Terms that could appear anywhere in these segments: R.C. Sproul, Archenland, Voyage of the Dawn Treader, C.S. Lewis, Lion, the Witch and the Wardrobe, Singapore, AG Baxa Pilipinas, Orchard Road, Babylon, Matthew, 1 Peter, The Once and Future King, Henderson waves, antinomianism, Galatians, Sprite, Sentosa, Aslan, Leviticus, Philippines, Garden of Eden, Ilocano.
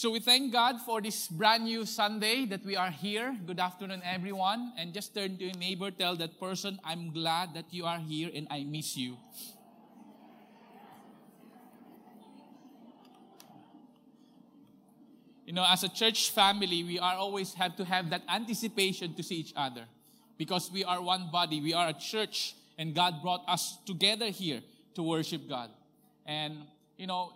So we thank God for this brand new Sunday that we are here. Good afternoon, everyone. And just turn to your neighbor, tell that person, I'm glad that you are here and I miss you. You know, as a church family, we are always have to have that anticipation to see each other. Because we are one body, we are a church, and God brought us together here to worship God. And, you know,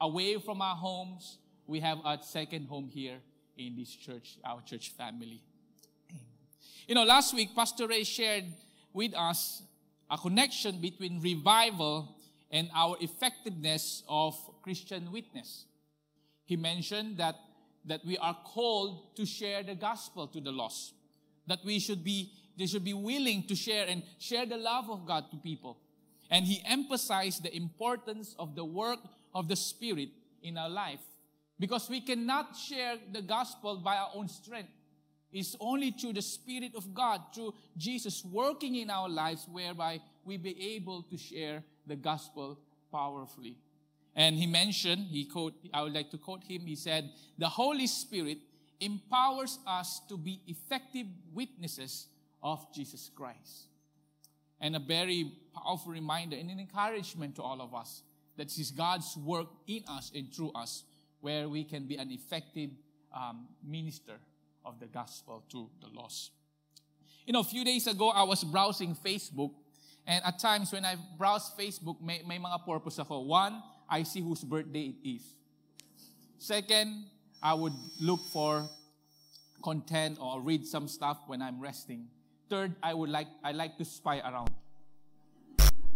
away from our homes, we have our second home here in this church, our church family. You know, last week, Pastor Ray shared with us a connection between revival and our effectiveness of Christian witness. He mentioned that we are called to share the gospel to the lost. That they should be willing to share and share the love of God to people. And he emphasized the importance of the work of the Spirit in our life. Because we cannot share the gospel by our own strength. It's only through the Spirit of God, through Jesus working in our lives, whereby we be able to share the gospel powerfully. And he mentioned, I would like to quote him, he said, the Holy Spirit empowers us to be effective witnesses of Jesus Christ. And a very powerful reminder and an encouragement to all of us that this is God's work in us and through us, where we can be an effective minister of the gospel to the lost. You know, a few days ago, I was browsing Facebook, and at times when I browse Facebook, may mga purpose ako. One, I see whose birthday it is. Second, I would look for content or read some stuff when I'm resting. Third, I like to spy around.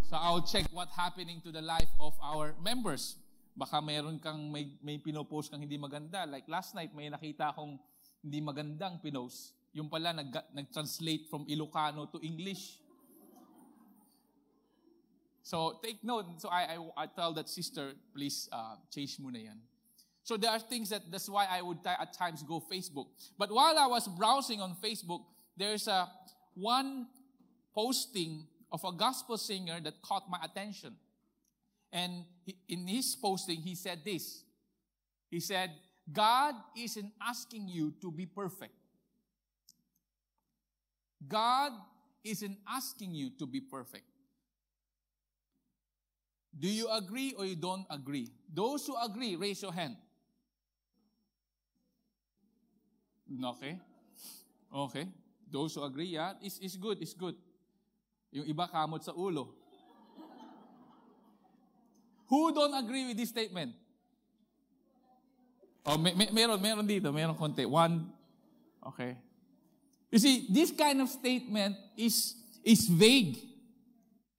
So I'll check what's happening to the life of our members. Baka meron kang may pinopost kang hindi maganda. Like last night, may nakita akong hindi magandang pinost. Yung pala nag-translate from Ilocano to English. So take note. So I tell that sister, please change muna yan. So there are things that's why I would at times go Facebook. But while I was browsing on Facebook, there's one posting of a gospel singer that caught my attention. And in his posting, he said this. He said, God isn't asking you to be perfect. God isn't asking you to be perfect. Do you agree or you don't agree? Those who agree, raise your hand. Okay. Okay. Those who agree, yeah. It's good, it's good. Yung iba kamot sa ulo. Who don't agree with this statement? Oh, meron dito, meron konti. One, okay. You see, this kind of statement is vague.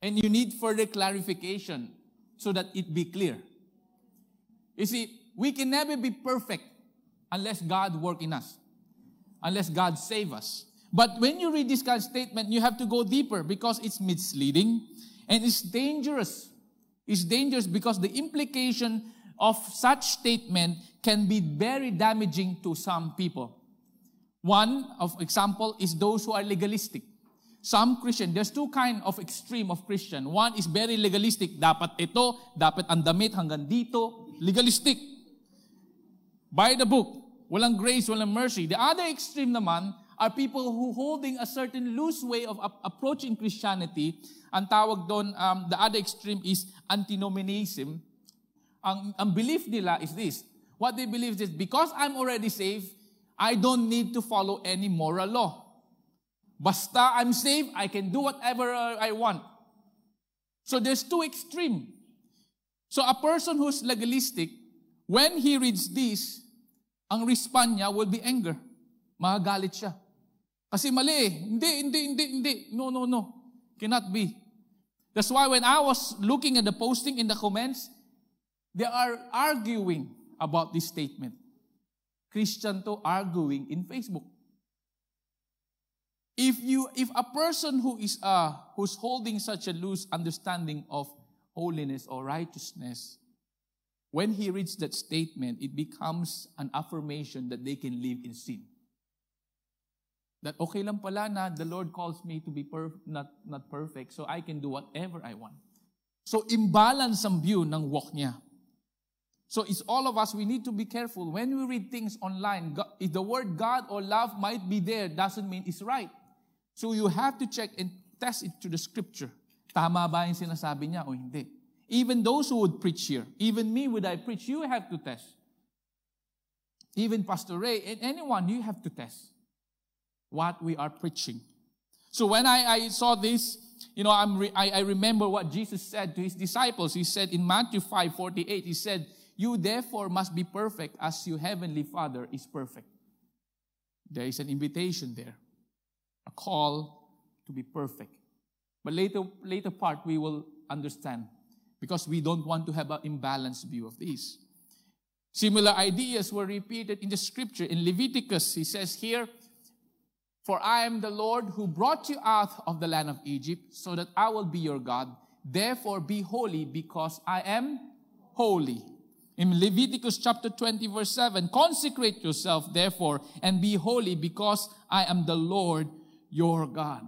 And you need further clarification so that it be clear. You see, we can never be perfect unless God work in us. Unless God save us. But when you read this kind of statement, you have to go deeper because it's misleading and it's dangerous. It's dangerous because the implication of such statement can be very damaging to some people. One of example is those who are legalistic. Some Christian, there's two kinds of extreme of Christian. One is very legalistic. Dapat ito, dapat ang damit hanggang dito. Legalistic. By the book. Walang grace, walang mercy. The other extreme naman are people who holding a certain loose way of approaching Christianity. Ang tawag doon, the other extreme is antinomianism. Ang belief nila is this. What they believe is because I'm already saved, I don't need to follow any moral law. Basta I'm saved, I can do whatever I want. So there's two extremes. So a person who's legalistic, when he reads this, ang response niya will be anger. Magagalit siya. Kasi mali eh. Hindi. No. Cannot be. That's why when I was looking at the posting in the comments, they are arguing about this statement. Christian to arguing in Facebook. If a person who's holding such a loose understanding of holiness or righteousness, when he reads that statement, it becomes an affirmation that they can live in sin. That okay lang pala na the Lord calls me to be not perfect, so I can do whatever I want. So imbalance ang view ng walk niya. So it's all of us, we need to be careful. When we read things online, God, if the word God or love might be there, doesn't mean it's right. So you have to check and test it to the scripture. Tama ba yung sinasabi niya o hindi? Even those who would preach here, even me would I preach, you have to test. Even Pastor Ray and anyone, you have to test what we are preaching. So when I saw this, you know, I remember what Jesus said to his disciples. He said in Matthew 5:48, he said, "You therefore must be perfect as your heavenly Father is perfect." There is an invitation there, a call to be perfect. But later part we will understand, because we don't want to have an imbalanced view of these. Similar ideas were repeated in the scripture. In Leviticus, he says here, "For I am the Lord who brought you out of the land of Egypt, so that I will be your God. Therefore be holy, because I am holy." In Leviticus chapter 20, verse 7, "Consecrate yourself, therefore, and be holy, because I am the Lord your God."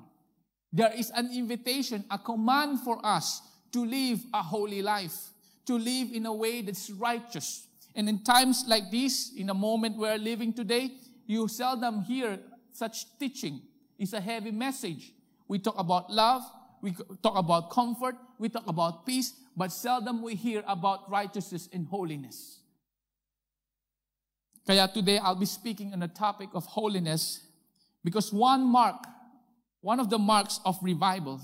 There is an invitation, a command for us to live a holy life, to live in a way that's righteous. And in times like this, in a moment we're living today, you seldom hear such teaching. It's a heavy message. We talk about love, we talk about comfort, we talk about peace, but seldom we hear about righteousness and holiness. Kaya today I'll be speaking on the topic of holiness, because one of the marks of revival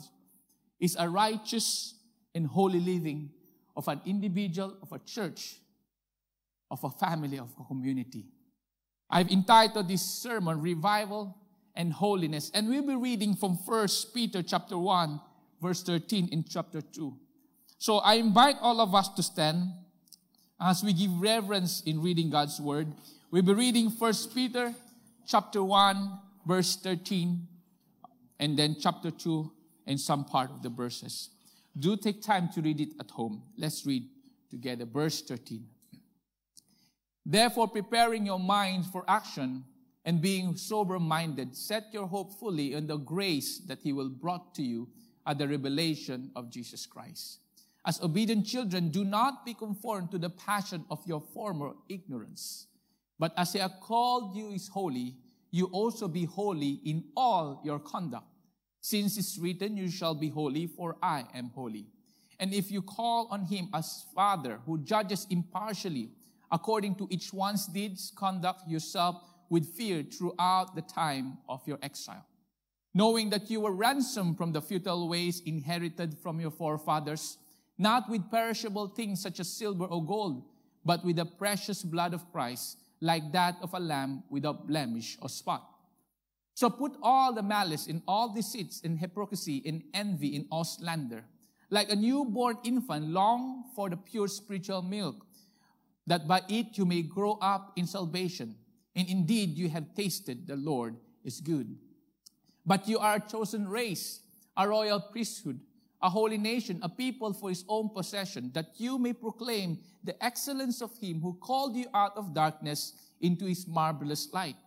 is a righteous and holy living of an individual, of a church, of a family, of a community. I've entitled this sermon, Revival and Holiness. And we'll be reading from 1 Peter chapter 1, verse 13 and chapter 2. So I invite all of us to stand as we give reverence in reading God's word. We'll be reading 1 Peter chapter 1, verse 13, and then chapter 2 and some part of the verses. Do take time to read it at home. Let's read together, verse 13. "Therefore, preparing your mind for action and being sober-minded, set your hope fully on the grace that He will brought to you at the revelation of Jesus Christ. As obedient children, do not be conformed to the passion of your former ignorance. But as He has called you is holy, you also be holy in all your conduct. Since it's written, 'You shall be holy, for I am holy.' And if you call on Him as Father, who judges impartially, according to each one's deeds, conduct yourself with fear throughout the time of your exile, knowing that you were ransomed from the futile ways inherited from your forefathers, not with perishable things such as silver or gold, but with the precious blood of Christ, like that of a lamb without blemish or spot. So put all the malice and all deceits and hypocrisy and envy and all slander. Like a newborn infant, long for the pure spiritual milk, that by it you may grow up in salvation. And indeed, you have tasted the Lord is good. But you are a chosen race, a royal priesthood, a holy nation, a people for His own possession, that you may proclaim the excellence of Him who called you out of darkness into His marvelous light.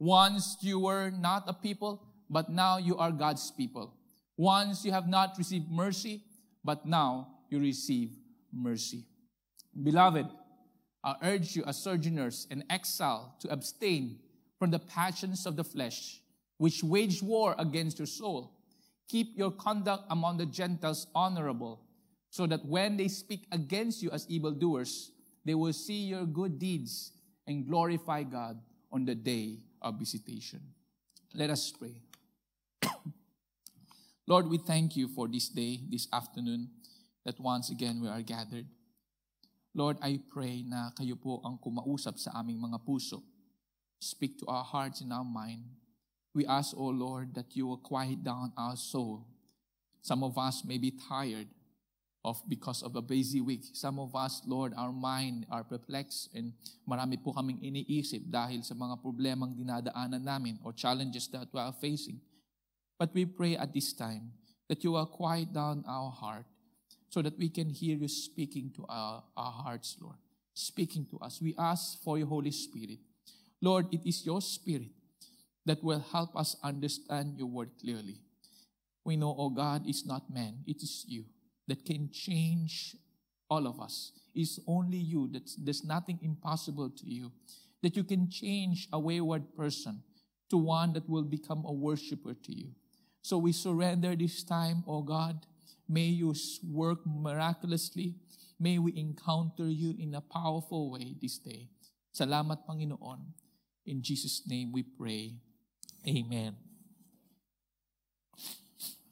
Once you were not a people, but now you are God's people. Once you have not received mercy, but now you receive mercy. Beloved, I urge you as sojourners and exile to abstain from the passions of the flesh, which wage war against your soul. Keep your conduct among the Gentiles honorable, so that when they speak against you as evildoers, they will see your good deeds and glorify God on the day of visitation." Let us pray. Lord, we thank You for this day, this afternoon, that once again we are gathered. Lord, I pray na Kayo po ang kumausap sa aming mga puso. Speak to our hearts and our mind. We ask, O Lord, that You will quiet down our soul. Some of us may be tired because of a busy week. Some of us, Lord, our mind are perplexed and marami po kaming iniisip dahil sa mga problemang dinadaanan namin or challenges that we are facing. But we pray at this time that You will quiet down our heart, so that we can hear You speaking to our hearts, Lord. Speaking to us. We ask for Your Holy Spirit. Lord, it is Your Spirit that will help us understand Your word clearly. We know, O God, it's not man, it is You that can change all of us. is only you. There's nothing impossible to you. That you can change a wayward person to one that will become a worshiper to you. So we surrender this time, O God. May you work miraculously. May we encounter you in a powerful way this day. Salamat, Panginoon. In Jesus' name we pray. Amen.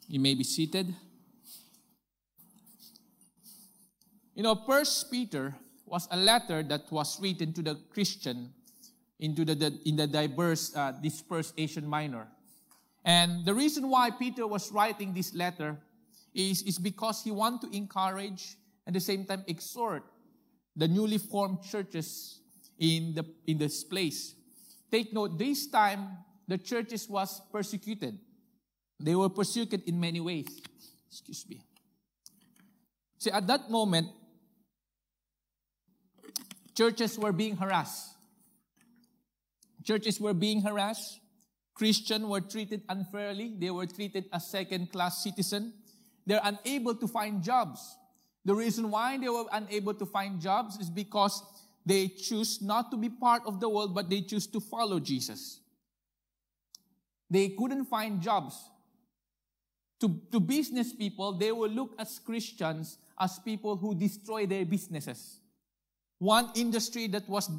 You may be seated. You know, 1 Peter was a letter that was written to the Christian in the diverse, dispersed Asian minor. And the reason why Peter was writing this letter is because he wanted to encourage and at the same time exhort the newly formed churches in this place. Take note, this time the churches was persecuted. They were persecuted in many ways. Excuse me. See, at that moment, churches were being harassed. Churches were being harassed. Christians were treated unfairly. They were treated as second-class citizens. They're unable to find jobs. The reason why they were unable to find jobs is because they choose not to be part of the world, but they choose to follow Jesus. They couldn't find jobs. To business people, they will look as Christians as people who destroy their businesses. One industry that was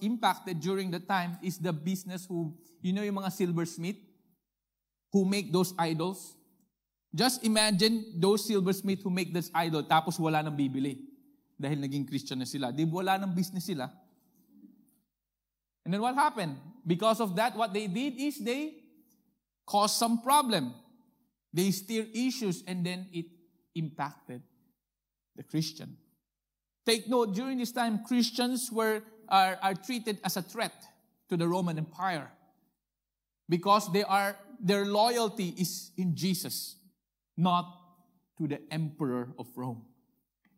impacted during the time is the business yung mga silversmith who make those idols. Just imagine those silversmith who make this idol tapos wala nang bibili dahil naging Christian na sila. Di wala nang business sila. And then what happened? Because of that, what they did is they caused some problem. They stir issues and then it impacted the Christian. Take note, during this time, Christians are treated as a threat to the Roman Empire because their loyalty is in Jesus, not to the emperor of Rome.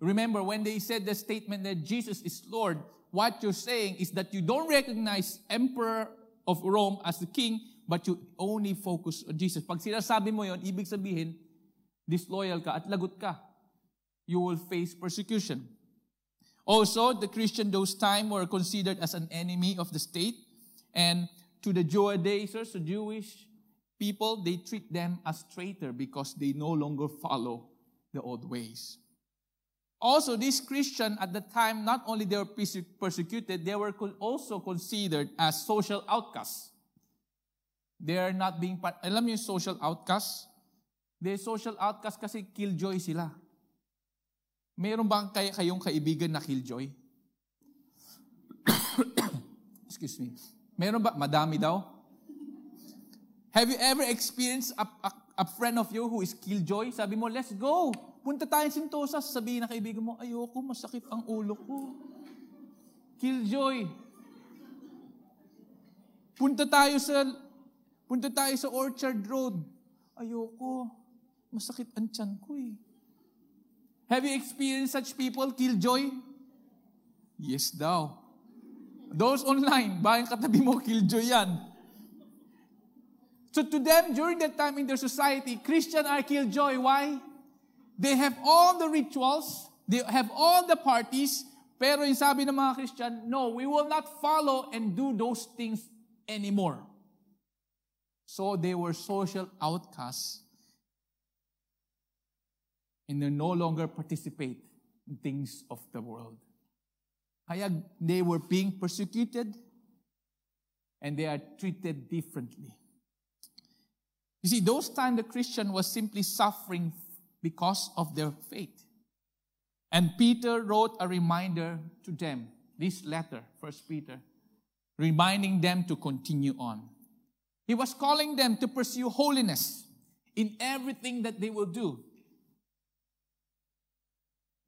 Remember, when they said the statement that Jesus is Lord, what you're saying is that you don't recognize emperor of Rome as the king, but you only focus on Jesus. Pag sinasabi mo yon, ibig sabihin, disloyal ka at lagot ka. You will face persecution. Also, the Christian those time were considered as an enemy of the state. And to the Judaizers, the Jewish people, they treat them as traitor because they no longer follow the old ways. Also, these Christians at the time, not only they were persecuted, they were also considered as social outcasts. They are not being part. Alam niyo yung social outcasts? They're social outcasts kasi killjoy sila. Meron bang kayong kaibigan na killjoy? Excuse me. Meron ba? Madami daw. Have you ever experienced a friend of you who is killjoy? Sabi mo, let's go. Punta tayo Sentosa. Sabihin na kaibigan mo, ayoko, masakit ang ulo ko. Killjoy. Punta tayo sa Orchard Road. Ayoko, masakit ang tiyan ko eh. Have you experienced such people, killjoy? Yes daw. Those online, bahang katabi mo, killjoy yan. So to them, during that time in their society, Christians are killjoy. Why? They have all the rituals, they have all the parties, pero yung sabi ng mga Christian, no, we will not follow and do those things anymore. So they were social outcasts. And they no longer participate in things of the world. Kaya they were being persecuted and they are treated differently. You see, those times the Christian was simply suffering because of their faith. And Peter wrote a reminder to them, this letter, 1 Peter, reminding them to continue on. He was calling them to pursue holiness in everything that they will do.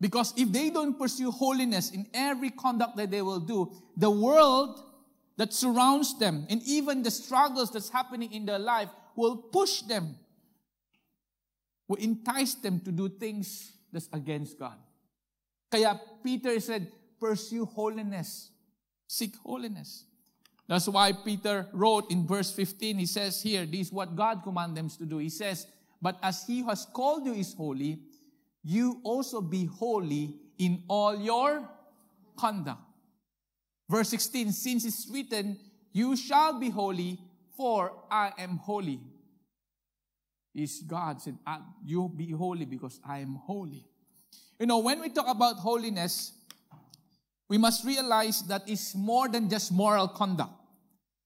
Because if they don't pursue holiness in every conduct that they will do, the world that surrounds them and even the struggles that's happening in their life will push them, will entice them to do things that's against God. Kaya Peter said, pursue holiness. Seek holiness. That's why Peter wrote in verse 15, he says here, this is what God commands them to do. He says, but as he has called you is holy, you also be holy in all your conduct. Verse 16, since it's written, you shall be holy, for I am holy. Is God said, you be holy because I am holy. You know, when we talk about holiness, we must realize that it's more than just moral conduct.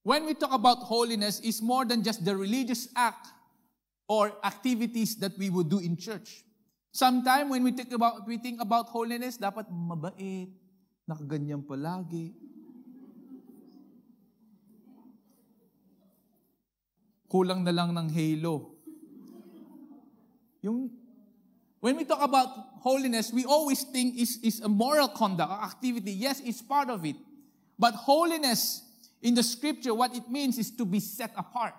When we talk about holiness, it's more than just the religious act or activities that we would do in church. Sometimes when we think about holiness, dapat mabait, nakaganyan palagi. Kulang na lang ng halo. When we talk about holiness, we always think it's a moral conduct or activity. Yes, it's part of it. But holiness in the scripture, what it means is to be set apart.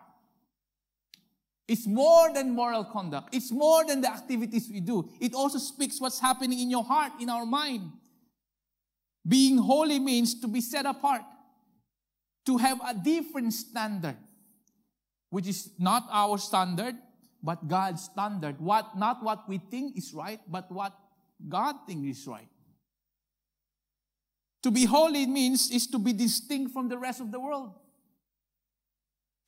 It's more than moral conduct. It's more than the activities we do. It also speaks what's happening in your heart, in our mind. Being holy means to be set apart, to have a different standard, which is not our standard, but God's standard. Not what we think is right, but what God thinks is right. To be holy means is to be distinct from the rest of the world.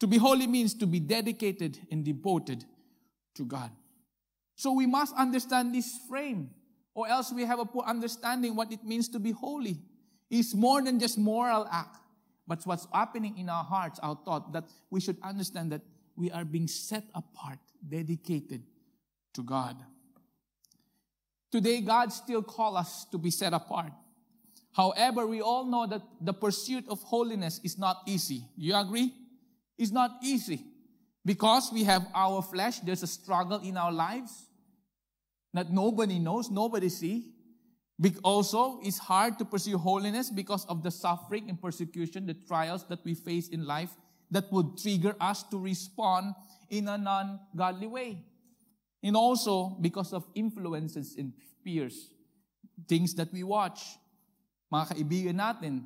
To be holy means to be dedicated and devoted to God. So we must understand this frame, or else we have a poor understanding what it means to be holy. It's more than just moral act, but what's happening in our hearts, our thought, that we should understand that we are being set apart, dedicated to God. Today, God still calls us to be set apart. However, we all know that the pursuit of holiness is not easy. You agree? It's not easy. Because we have our flesh, there's a struggle in our lives that nobody knows, nobody sees. Also, it's hard to pursue holiness because of the suffering and persecution, the trials that we face in life that would trigger us to respond in a non-godly way. And also, because of influences and peers, things that we watch, mga kaibigan natin,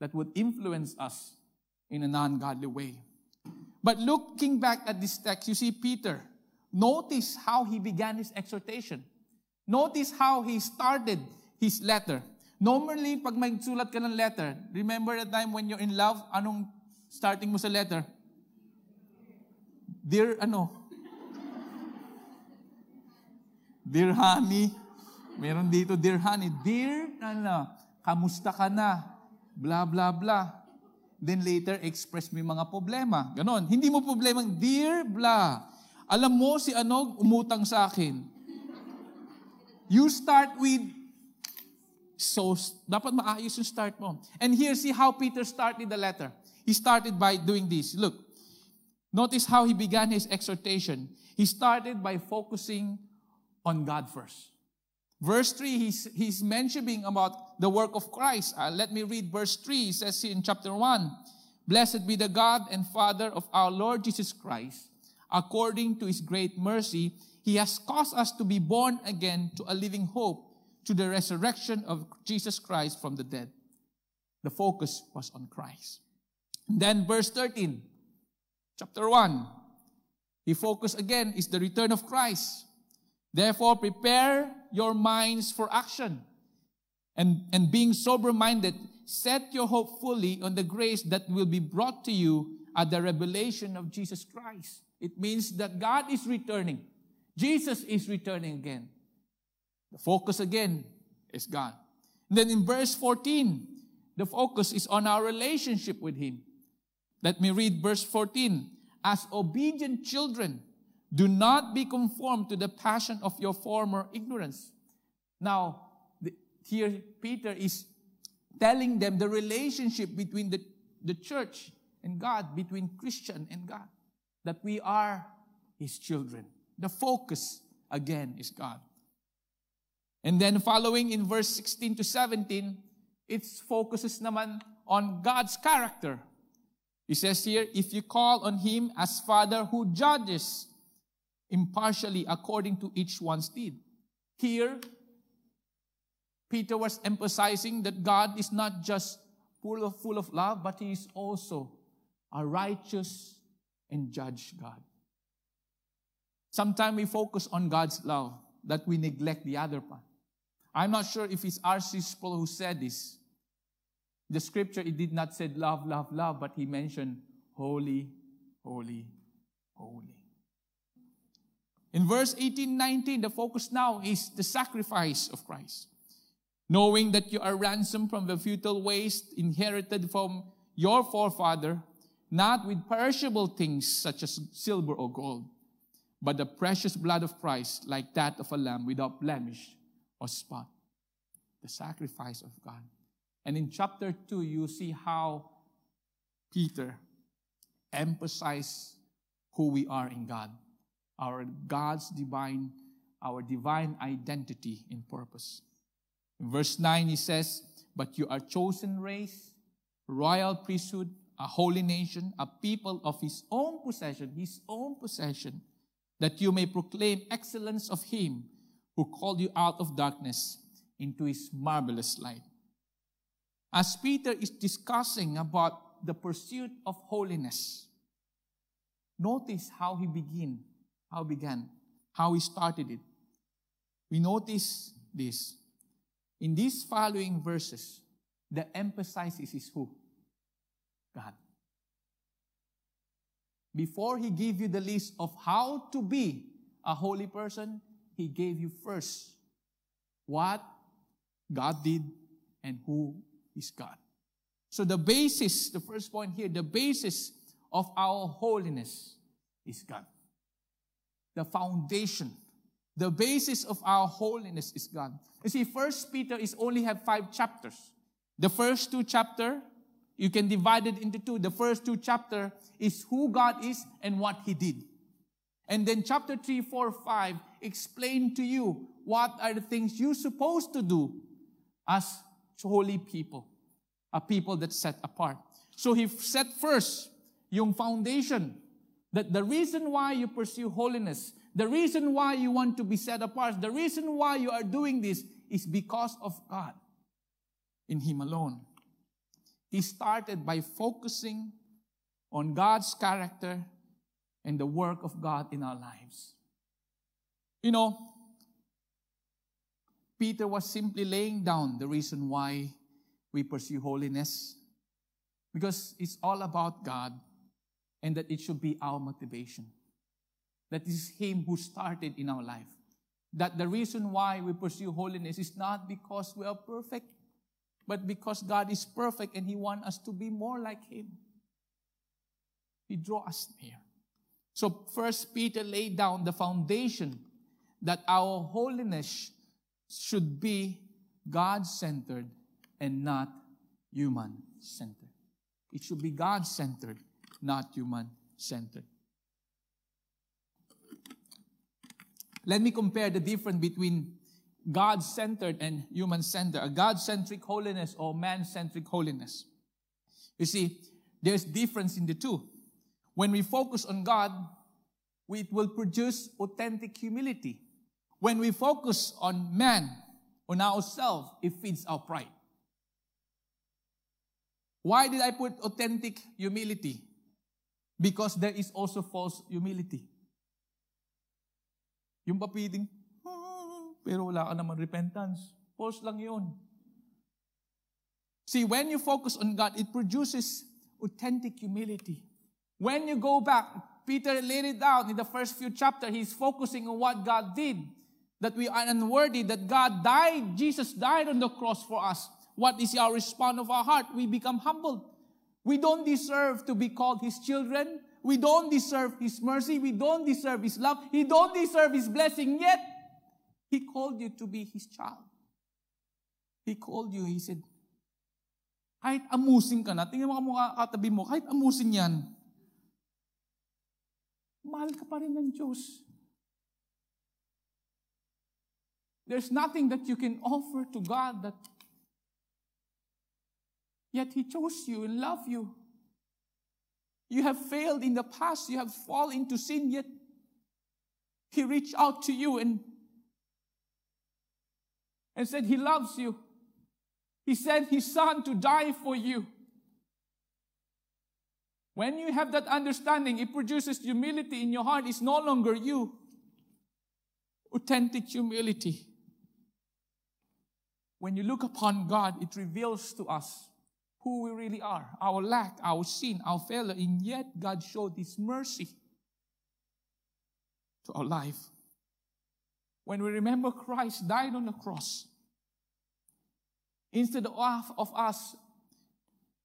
that would influence us in a non-godly way. But looking back at this text, you see Peter, notice how he began his exhortation. Notice how he started his letter. Normally, pag magsulat ka ng letter, remember the time when you're in love, anong starting mo sa letter? Dear honey, meron dito, dear honey, dear, kamusta ka na, blah, blah, blah. Then later, express mo yung mga problema. Ganon. Hindi mo problema, dear, blah. Alam mo, si umutang sa akin. You start with, so, dapat maayos yung start mo. And here, see how Peter started the letter. He started by doing this. Look, notice how he began his exhortation. He started by focusing on God first. Verse 3, he's mentioning about the work of Christ. Let me read verse 3. It says in chapter 1, Blessed be the God and Father of our Lord Jesus Christ. According to his great mercy, he has caused us to be born again to a living hope, to the resurrection of Jesus Christ from the dead. The focus was on Christ. Then verse 13, chapter 1, the focus again is the return of Christ. Therefore, prepare your minds for action. And being sober-minded, set your hope fully on the grace that will be brought to you at the revelation of Jesus Christ. It means that God is returning. Jesus is returning again. The focus again is God. And then in verse 14, the focus is on our relationship with Him. Let me read verse 14. As obedient children, do not be conformed to the passion of your former ignorance. Now, here Peter is telling them the relationship between the church and God, between Christian and God, that we are His children. The focus, again, is God. And then following in verse 16 to 17, it focuses naman on God's character. It says here, if you call on Him as Father who judges impartially according to each one's deed. Here, Peter was emphasizing that God is not just full of love, but He is also a righteous and judge God. Sometimes we focus on God's love, that we neglect the other part. I'm not sure if it's R.C. Sproul who said this. The scripture, it did not say love, love, love, but he mentioned holy, holy, holy. In verse 18, 19, the focus now is the sacrifice of Christ. Knowing that you are ransomed from the futile waste inherited from your forefather, not with perishable things such as silver or gold, but the precious blood of Christ, like that of a lamb without blemish or spot. The sacrifice of God. And in chapter 2, you see how Peter emphasized who we are in God. Our divine identity and purpose. In verse 9, he says, but you are chosen race, royal priesthood, a holy nation, a people of his own possession, that you may proclaim excellence of him who called you out of darkness into his marvelous light. As Peter is discussing about the pursuit of holiness, notice how he began, how he started it. We notice this. In these following verses, the emphasis is who? God. Before he gave you the list of how to be a holy person, he gave you first what God did and who is God. So the basis, the first point here, the basis of our holiness is God. The foundation, the basis of our holiness is God. You see, 1 Peter is only have 5 chapters. The first 2 chapters, you can divide it into 2. The first 2 chapters is who God is and what He did. And then chapter 3, 4, 5 explain to you what are the things you're supposed to do as holy people, a people that's set apart. So He set first yung foundation, that the reason why you pursue holiness, the reason why you want to be set apart, the reason why you are doing this is because of God, in Him alone. He started by focusing on God's character and the work of God in our lives. You know, Peter was simply laying down the reason why we pursue holiness, because it's all about God, and that it should be our motivation. That is Him who started in our life. That the reason why we pursue holiness is not because we are perfect, but because God is perfect and He wants us to be more like Him. He draws us near. So First Peter laid down the foundation that our holiness should be God-centered and not human-centered. It should be God-centered, not human-centered. Let me compare the difference between God-centered and human-centered, a God-centric holiness or man-centric holiness. You see, there's difference in the two. When we focus on God, it will produce authentic humility. When we focus on man, on ourselves, it feeds our pride. Why did I put authentic humility? Because there is also false humility. Yung papiding, pero wala ka naman repentance. False lang yun. See, when you focus on God, it produces authentic humility. When you go back, Peter laid it down in the first few chapters. He's focusing on what God did, that we are unworthy, that God died, Jesus died on the cross for us. What is our response of our heart? We become humbled. We don't deserve to be called His children. We don't deserve His mercy. We don't deserve His love. He don't deserve His blessing. Yet, He called you to be His child. He called you. He said, kahit amusing ka na, tingnan mo katabi mo, kahit amusing yan, mahal ka pa rin ng Diyos. There's nothing that you can offer to God that yet He chose you and loved you. You have failed in the past. You have fallen into sin, yet He reached out to you and said He loves you. He sent His Son to die for you. When you have that understanding, it produces humility in your heart. It's no longer you. Authentic humility. When you look upon God, it reveals to us who we really are, our lack, our sin, our failure, and yet God showed His mercy to our life. When we remember Christ died on the cross, instead of us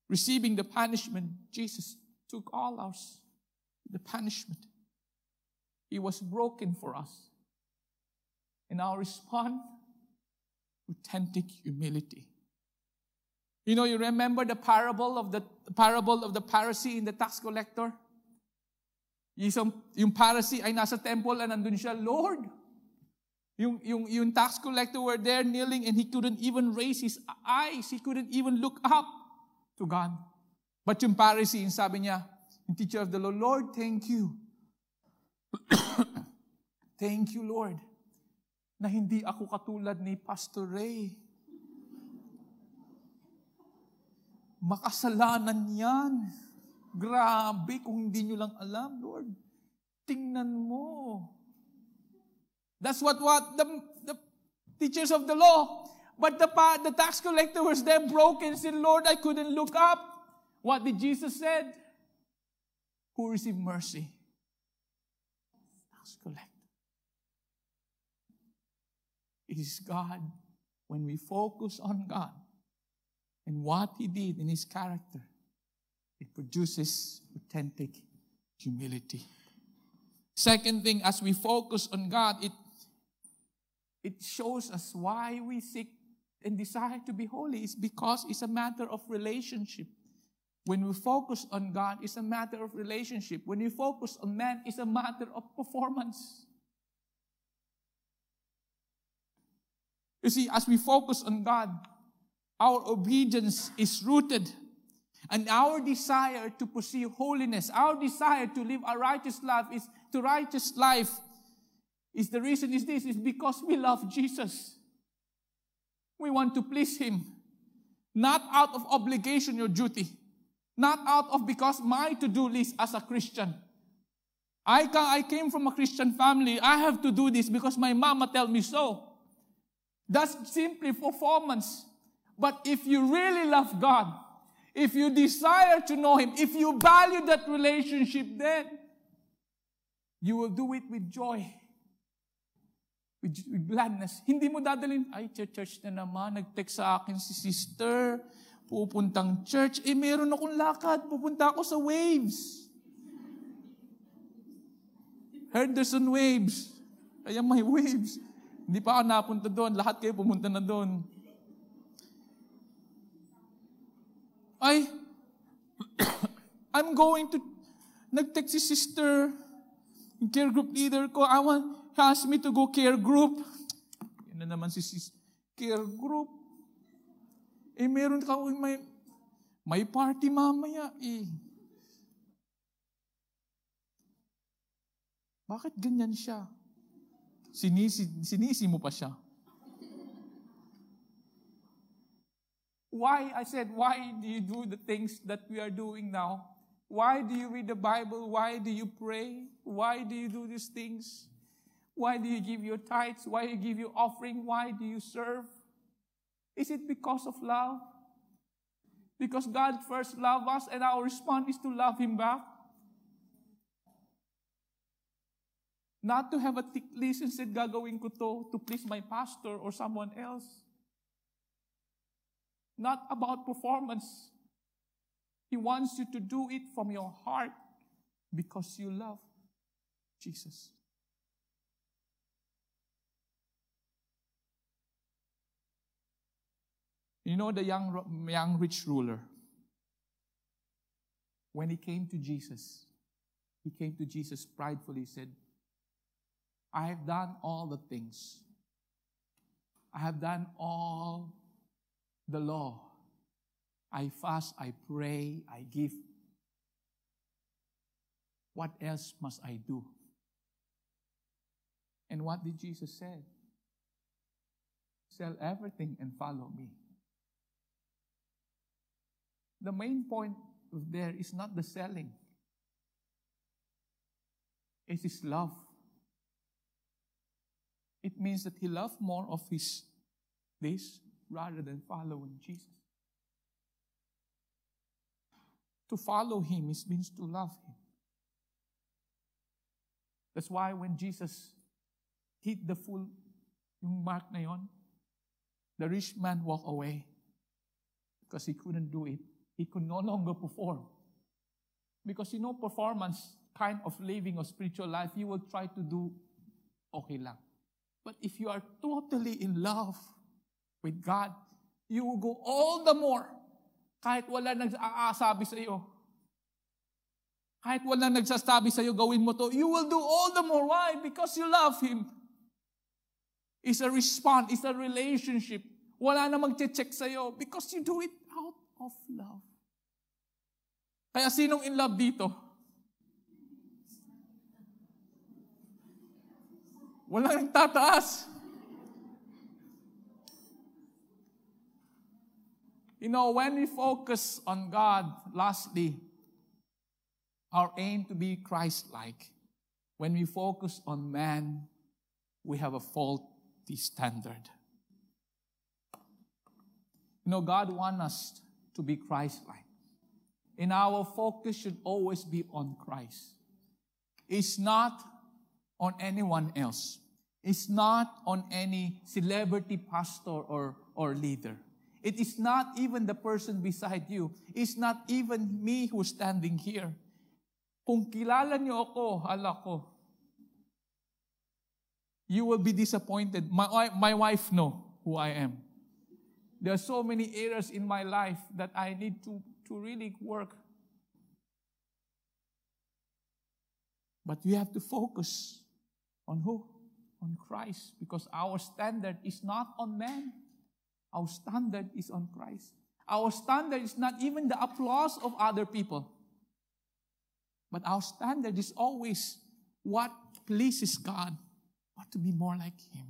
receiving the punishment, Jesus took all ours, the punishment. He was broken for us. And our response, authentic humility. You know, you remember the parable of the Pharisee and the tax collector? Yung Pharisee ay nasa temple and nandun siya, Lord. Yung tax collector were there kneeling and he couldn't even raise his eyes. He couldn't even look up to God. But yung Pharisee, sabi niya, yung teacher of the law, Lord, thank you. Thank you, Lord, na hindi ako katulad ni Pastor Ray. Makasalanan yan. Grabe kung hindi nyo lang alam, Lord. Tingnan mo. That's what the teachers of the law. But the tax collector was there broken and said, Lord, I couldn't look up. What did Jesus said? Who received mercy? Tax collector. It is God. When we focus on God and what He did in His character, it produces authentic humility. Second thing, as we focus on God, it shows us why we seek and desire to be holy. It's because it's a matter of relationship. When we focus on God, it's a matter of relationship. When we focus on man, it's a matter of performance. You see, as we focus on God, our obedience is rooted, and our desire to pursue holiness, our desire to live a righteous life is the reason is this, is because we love Jesus. We want to please Him, not out of obligation or duty, not out of because my to-do list as a Christian. I came from a Christian family. I have to do this because my mama tell me so. That's simply performance. But if you really love God, if you desire to know Him, if you value that relationship, then you will do it with joy, with gladness. Hindi mo dadalhin, ay, church na naman, nag-text sa akin si sister, pupuntang church, eh, meron akong lakad, pupunta ako sa waves. Henderson waves. Kaya may waves. Hindi pa ako napunta doon. Lahat kayo pumunta na doon. Ay, I'm going to, nag-text si sister, care group leader ko, he asked me to go care group. Yan na naman si sister, care group. Eh, meron ka, may party mamaya eh. Bakit ganyan siya? Sinisi mo pa siya. Why do you do the things that we are doing now? Why do you read the Bible? Why do you pray? Why do you do these things? Why do you give your tithes? Why do you give your offering? Why do you serve? Is it because of love? Because God first loved us and our response is to love Him back? Not to have a tick list and say, gagawin ko to please my pastor or someone else. Not about performance. He wants you to do it from your heart because you love Jesus. You know the young rich ruler? When he came to Jesus pridefully, said, I have done all the things. I have done all the law. I fast, I pray, I give. What else must I do? And what did Jesus say? Sell everything and follow me. The main point there is not the selling. It is love. It means that he loved more of his this rather than following Jesus. To follow him means to love him. That's why when Jesus hit the full, yung mark na yon, the rich man walked away because he couldn't do it. He could no longer perform. Because you know, performance kind of living or spiritual life, you will try to do okay lang. But if you are totally in love with God, you will go all the more. Kahit wala nagsasabi sa iyo, kahit wala nagsasabi sa iyo, gawin mo to, you will do all the more. Why? Because you love him. It's a response. It's a relationship. Wala na magche-check sa iyo because you do it out of love. Kaya sinong in love dito? Walang nagtataas. You know, when we focus on God, lastly, our aim to be Christ-like. When we focus on man, we have a faulty standard. You know, God wants us to be Christ-like. And our focus should always be on Christ. It's not on anyone else. It's not on any celebrity pastor or leader. It is not even the person beside you. It's not even me who's standing here. Kung kilala niyo ako, hala ko, you will be disappointed. My wife know who I am. There are so many areas in my life that I need to really work. But we have to focus on who? On Christ. Because our standard is not on man. Our standard is on Christ. Our standard is not even the applause of other people. But our standard is always what pleases God, what to be more like him.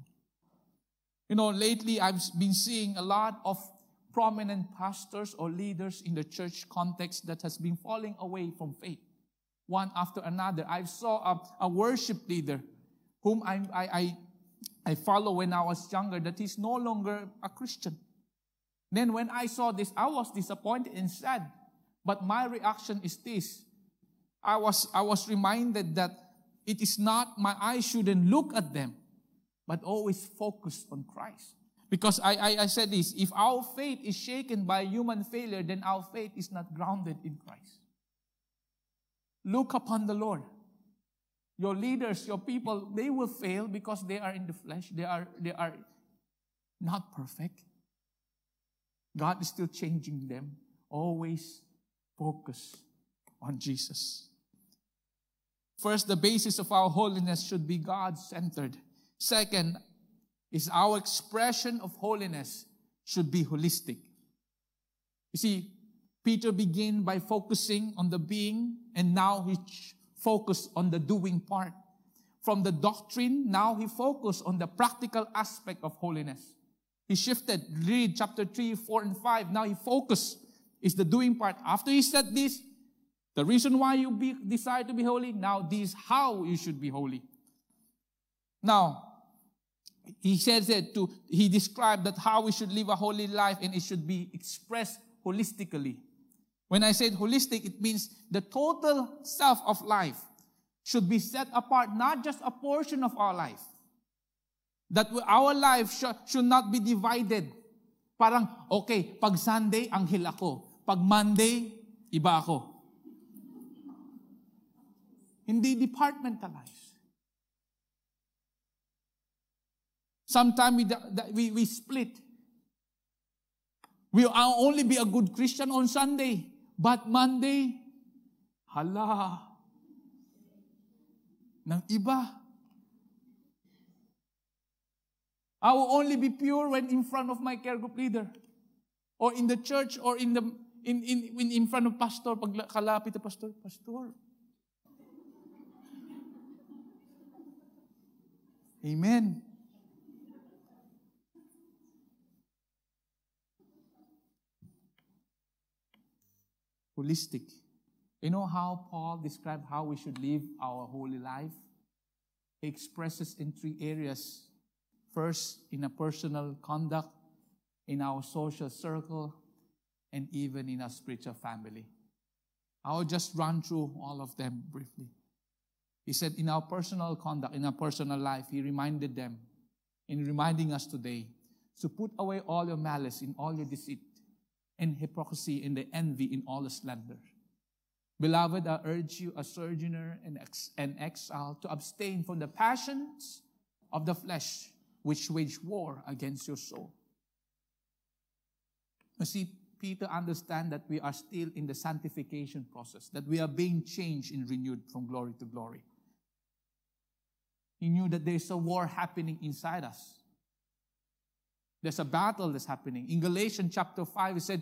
You know, lately I've been seeing a lot of prominent pastors or leaders in the church context that has been falling away from faith, one after another. I saw a worship leader whom I follow when I was younger that he's no longer a Christian. Then when I saw this, I was disappointed and sad. But my reaction is this. I was reminded that it is not my eyes shouldn't look at them, but always focus on Christ. Because I said this, if our faith is shaken by human failure, then our faith is not grounded in Christ. Look upon the Lord. Your leaders, your people, they will fail because they are in the flesh. They are not perfect. God is still changing them. Always focus on Jesus. First, the basis of our holiness should be God-centered. Second, is our expression of holiness should be holistic. You see, Peter began by focusing on the being, and now he focused on the doing part. From the doctrine, now he focused on the practical aspect of holiness. He shifted. Read chapter 3, 4, and 5. Now he focused. It's the doing part. After he said this, the reason why you decide to be holy, now this is how you should be holy. Now, he says that he described that how we should live a holy life, and it should be expressed holistically. When I said holistic, it means the total self of life should be set apart, not just a portion of our life. That our life should not be divided. Parang, okay, pag Sunday, anghel ako. Pag Monday, iba ako. Hindi departmentalized. Sometimes we split. I'll only be a good Christian on Sunday, but Monday, hala, ng iba. I will only be pure when in front of my care group leader, or in the church, or in front of pastor. Pag kalapit na pastor. Amen. Holistic. You know how Paul described how we should live our holy life? He expresses in three areas. First, in a personal conduct, in our social circle, and even in our spiritual family. I'll just run through all of them briefly. He said, in our personal conduct, in our personal life, he reminded them, in reminding us today, to put away all your malice, in all your deceit, and hypocrisy, and the envy, in all the slander. Beloved, I urge you, a sojourner and exile, to abstain from the passions of the flesh, which wage war against your soul. You see, Peter understands that we are still in the sanctification process, that we are being changed and renewed from glory to glory. He knew that there's a war happening inside us. There's a battle that's happening. In Galatians chapter 5, he said,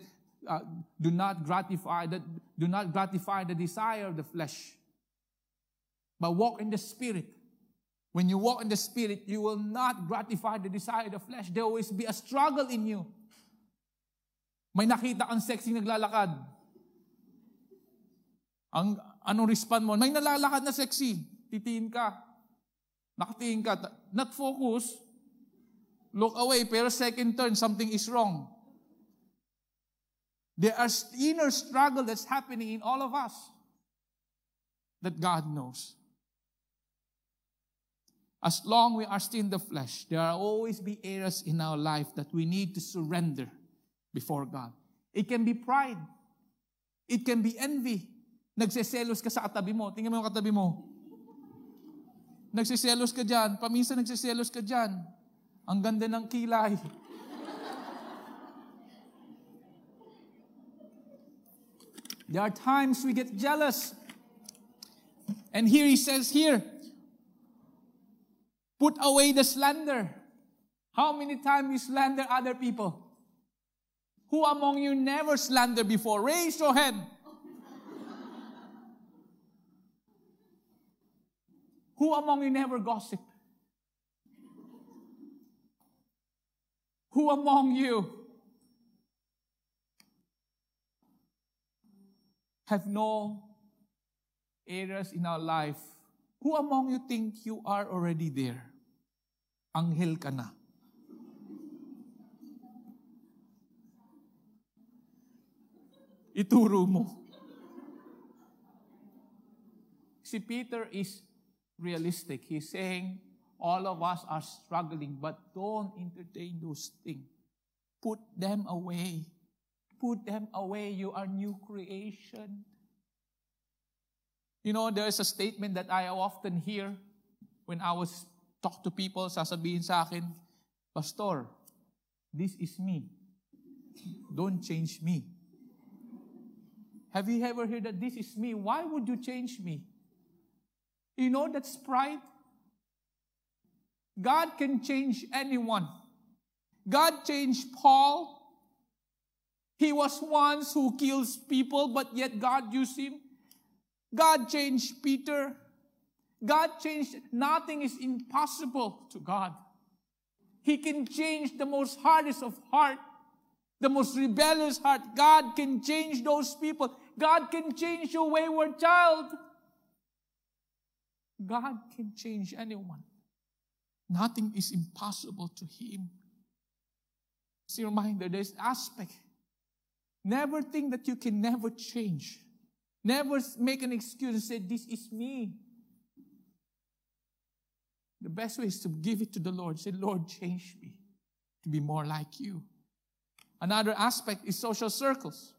do not gratify the desire of the flesh, but walk in the Spirit. When you walk in the Spirit, you will not gratify the desire of the flesh. There will always be a struggle in you. May nakita kang sexy naglalakad. Anong respond mo? May nalalakad na sexy. Titiin ka. Nakatiin ka. Not focus. Look away. Pero second turn, something is wrong. There are inner struggle that's happening in all of us that God knows. As long we are still in the flesh, there will always be areas in our life that we need to surrender before God. It can be pride. It can be envy. Nagseselos ka sa katabi mo. Tingnan mo yung katabi mo. Nagseselos ka dyan. Paminsan nagseselos ka dyan. Ang ganda ng kilay. There are times we get jealous. And here he says here, put away the slander. How many times you slander other people? Who among you never slandered before? Raise your hand. Who among you never gossip? Who among you have no areas in our life? Who among you think you are already there? Anghel ka na. Ituro mo. See, Peter is realistic. He's saying, all of us are struggling, but don't entertain those things. Put them away. Put them away. You are new creation. You know, there is a statement that I often hear when I was talk to people, sasabihin sa akin, Pastor, this is me. Don't change me. Have you ever heard that this is me? Why would you change me? You know that Sprite? God can change anyone. God changed Paul. He was once who kills people, but yet God used him. God changed Peter. God changed. Nothing is impossible to God. He can change the most hardest of heart, the most rebellious heart. God can change those people. God can change your wayward child. God can change anyone. Nothing is impossible to Him. It's a reminder, there's an aspect. Never think that you can never change. Never make an excuse and say, this is me. The best way is to give it to the Lord. Say, Lord, change me to be more like you. Another aspect is social circles.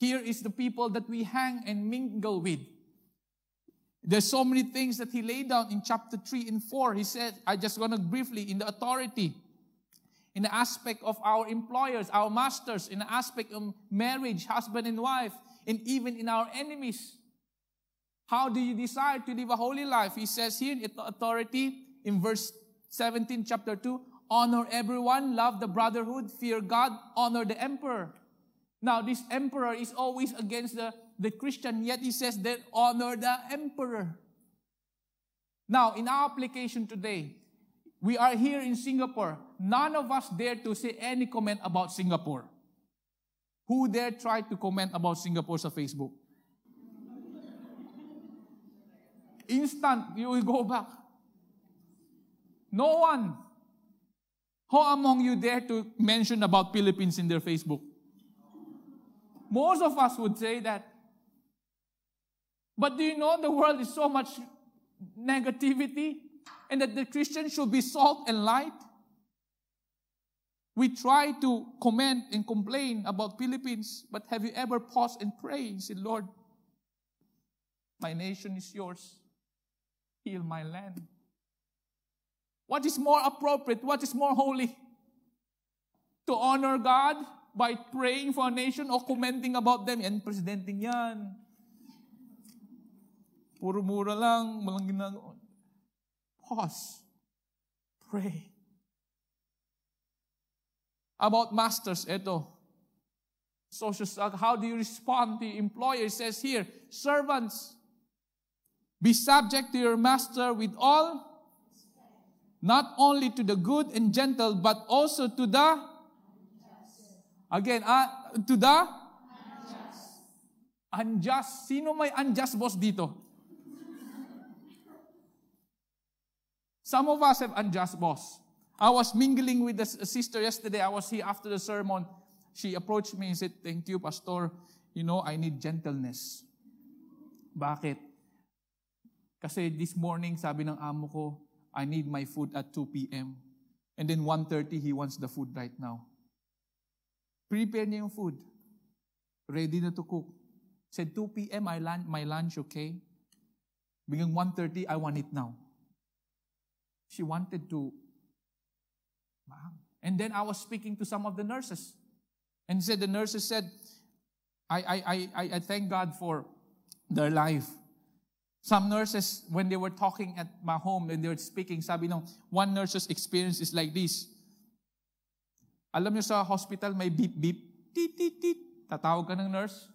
Here is the people that we hang and mingle with. There's so many things that he laid down in chapter 3 and 4. He said, I just want to briefly, in the authority, in the aspect of our employers, our masters, in the aspect of marriage, husband and wife, and even in our enemies. How do you desire to live a holy life? He says here in authority, in verse 17, chapter 2, honor everyone, love the brotherhood, fear God, honor the emperor. Now, this emperor is always against the Christian, yet he says they honor the emperor. Now, in our application today, we are here in Singapore. None of us dare to say any comment about Singapore. Who dare try to comment about Singapore on Facebook? Instant, you will go back. No one. Who among you dare to mention about Philippines in their Facebook? Most of us would say that. But do you know the world is so much negativity and that the Christian should be salt and light? We try to comment and complain about Philippines, but have you ever paused and prayed and said, Lord, my nation is yours. Heal my land. What is more appropriate? What is more holy? To honor God by praying for a nation or commenting about them and presidenting yan. Puro mura lang, walang ginagawa. Pause. Pray. About masters, eto. Social, how do you respond to your employer? It says here, servants, be subject to your master with all, not only to the good and gentle, but also to the, again, to the unjust. Unjust. Sino may unjust boss dito? Some of us have unjust boss. I was mingling with a sister yesterday. I was here after the sermon. She approached me and said, thank you, Pastor. You know, I need gentleness. Bakit? Kasi this morning, sabi ng amo ko, I need my food at 2 p.m. And then 1:30, he wants the food right now. Prepare niya yung food. Ready na to cook. Said, 2 p.m., my lunch, okay? Bigang 1:30, I want it now. She wanted to. And then I was speaking to some of the nurses. And said the nurses said, I thank God for their life. Some nurses, when they were talking at my home, and they were speaking, sabi nung, one nurse's experience is like this. Alam niyo sa hospital, may beep-beep. Tit-tit-tit. Tatawag ka ng nurse.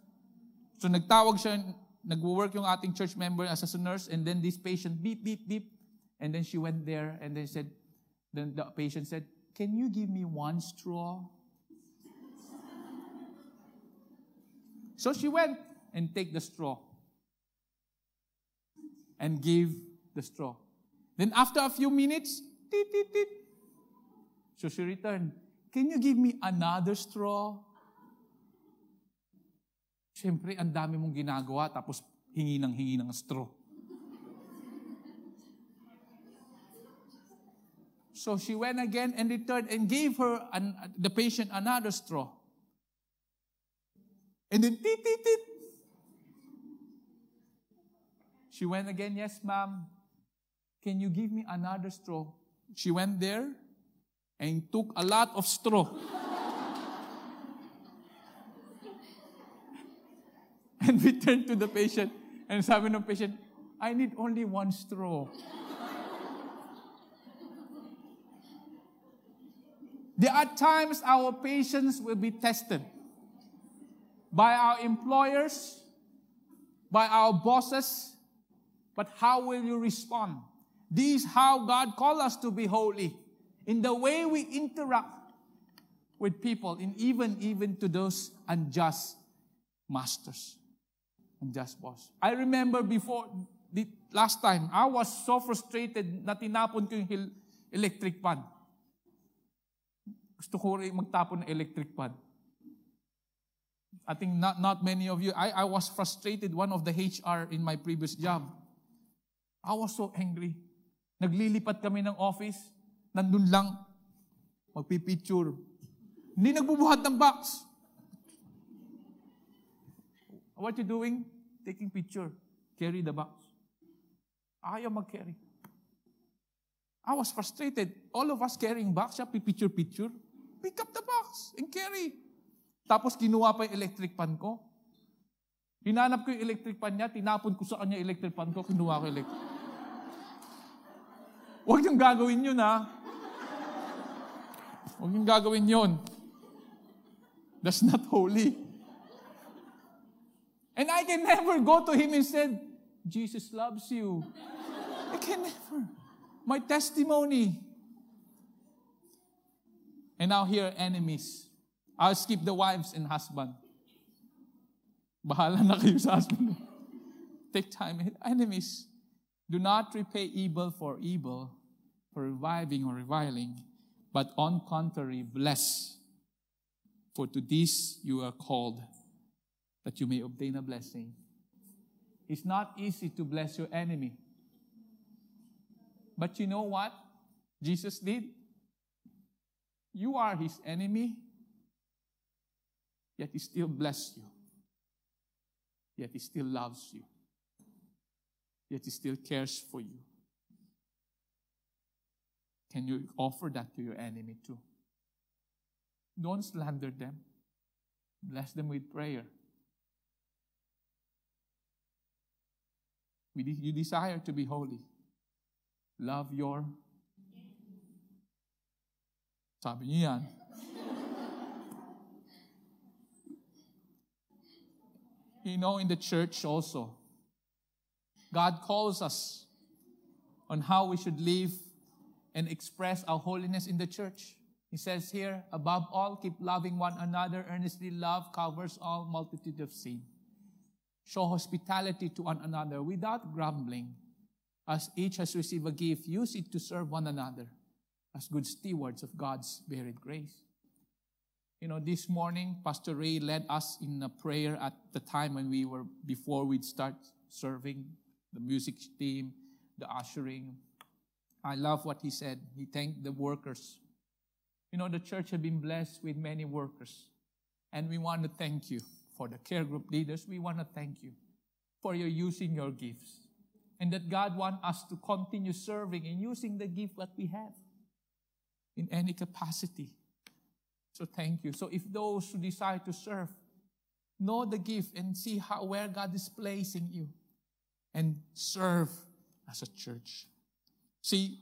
So nagtawag siya, nag-work yung ating church member as a nurse, and then this patient, beep-beep-beep. And then she went there, and then said, then the patient said, can you give me one straw? So she went and take the straw and gave the straw. Then after a few minutes, tit, tit, tit. So she returned. Can you give me another straw? Siyempre, ang dami mong ginagawa tapos hingi ng straw. So she went again and returned and gave her the patient another straw. And then, tit, tit, tit. She went again, yes, ma'am. Can you give me another straw? She went there and took a lot of straw. And returned to the patient. And sabi ng patient, I need only one straw. There are times our patience will be tested by our employers, by our bosses, but how will you respond? This is how God calls us to be holy, in the way we interact with people, and even to those unjust masters, unjust boss. I remember before, the last time, I was so frustrated na tinapon ko yung electric pan. Gusto ko rin magtapon ng electric pad. I think not many of you. I was frustrated. One of the HR in my previous job. I was so angry. Naglilipat kami ng office. Nandun lang. Magpipicture. Hindi nagbubuhat ng box. What you doing? Taking picture. Carry the box. Ayaw mag-carry. I was frustrated. All of us carrying box. Siya pipicture-picture. Pick up the box and carry. Tapos kinuha pa yung electric pan ko. Hinanap ko yung electric pan niya, tinapon ko sa kanya yung electric pan ko, kinuha ko yung electric. Huwag niyong gagawin yun, ha? Huwag niyong gagawin yun. That's not holy. And I can never go to him and said, Jesus loves you. I can never. My testimony. And now here, enemies. I'll skip the wives and husband. Bahala na kayo sa husband. Take time. Enemies, do not repay evil for reviling, but on contrary, bless. For to this you are called, that you may obtain a blessing. It's not easy to bless your enemy. But you know what Jesus did? You are his enemy, yet he still blessed you. Yet he still loves you. Yet he still cares for you. Can you offer that to your enemy too? Don't slander them. Bless them with prayer. You desire to be holy. Love your... Sabi niyo yan. You know, in the church also, God calls us on how we should live and express our holiness in the church. He says here, above all, keep loving one another. Earnestly love covers all multitude of sin. Show hospitality to one another without grumbling. As each has received a gift, use it to serve one another as good stewards of God's varied grace. You know, this morning, Pastor Ray led us in a prayer at the time when we were, before we'd start serving, the music team, the ushering. I love what he said. He thanked the workers. You know, the church had been blessed with many workers. And we want to thank you for the care group leaders. We want to thank you for your using your gifts. And that God wants us to continue serving and using the gift that we have in any capacity. So thank you. So if those who decide to serve, know the gift and see how, where God is placing you and serve as a church. See,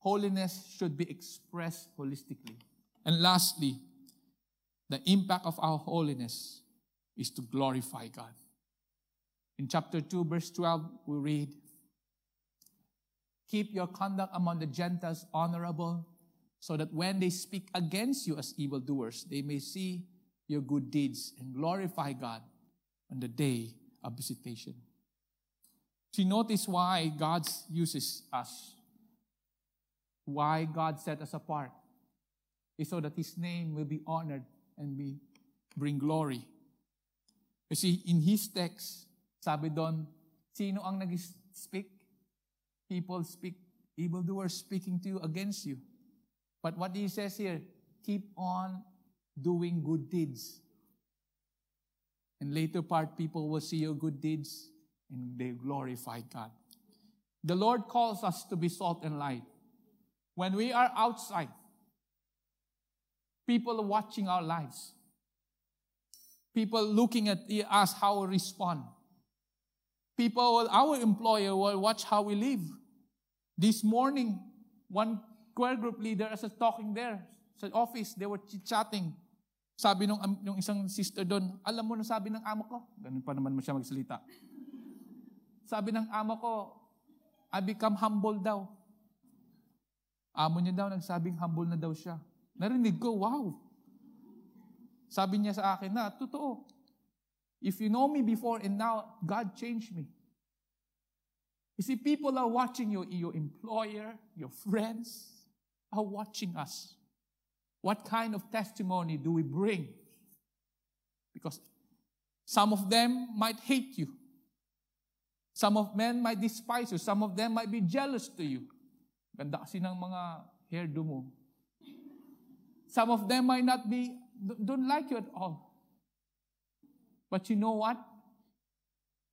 holiness should be expressed holistically. And lastly, the impact of our holiness is to glorify God. In chapter 2, verse 12, we read, keep your conduct among the Gentiles honorable, so that when they speak against you as evildoers, they may see your good deeds and glorify God on the day of visitation. So notice why God uses us, why God set us apart, is so that His name will be honored and bring glory. You see, in His text, sabi doon, sino ang nag-speak? People speak, evildoers speaking to you, against you. But what he says here, keep on doing good deeds. And later part, people will see your good deeds and they glorify God. The Lord calls us to be salt and light. When we are outside, people are watching our lives. People looking at us, how we respond. People, our employer will watch how we live. This morning, one choir group leader, as I was talking there, sa office, they were chit-chatting. Sabi nung isang sister doon, alam mo na sabi ng amo ko? Ganun pa naman mo siya magsalita. Sabi ng amo ko, I become humble daw. Amo niya daw, nagsabing humble na daw siya. Narinig ko, wow. Sabi niya sa akin na, totoo. If you know me before and now, God changed me. You see, people are watching you, your employer, your friends, are watching us. What kind of testimony do we bring? Because some of them might hate you. Some of men might despise you. Some of them might be jealous to you. Ganda kasi ng mga hairdo mo. Some of them might not be, don't like you at all. But you know what?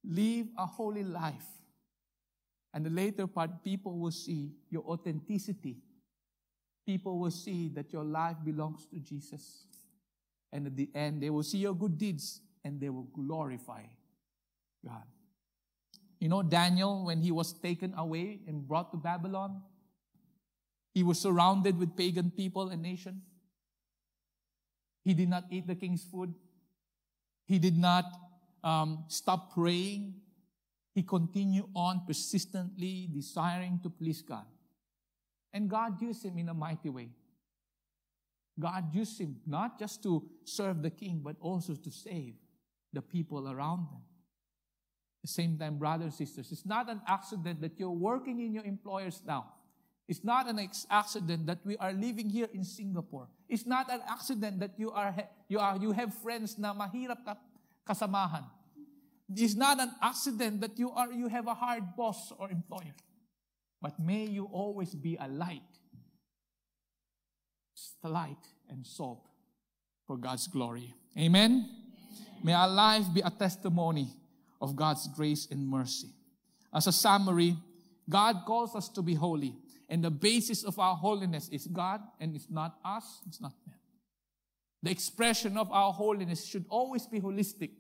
Live a holy life. And the later part, people will see your authenticity. People will see that your life belongs to Jesus. And at the end, they will see your good deeds and they will glorify God. You know, Daniel, when he was taken away and brought to Babylon, he was surrounded with pagan people and nation. He did not eat the king's food. He did not stop praying. He continued on persistently desiring to please God. And God used him in a mighty way. God used him not just to serve the king, but also to save the people around them. At the same time, brothers and sisters, it's not an accident that you're working in your employer's now. It's not an accident that we are living here in Singapore. It's not an accident that you have friends na mahirap kasamahan. It's not an accident that you have a hard boss or employer. But may you always be a light and salt for God's glory. Amen? May our life be a testimony of God's grace and mercy. As a summary, God calls us to be holy. And the basis of our holiness is God, and it's not us, it's not man. The expression of our holiness should always be holistic.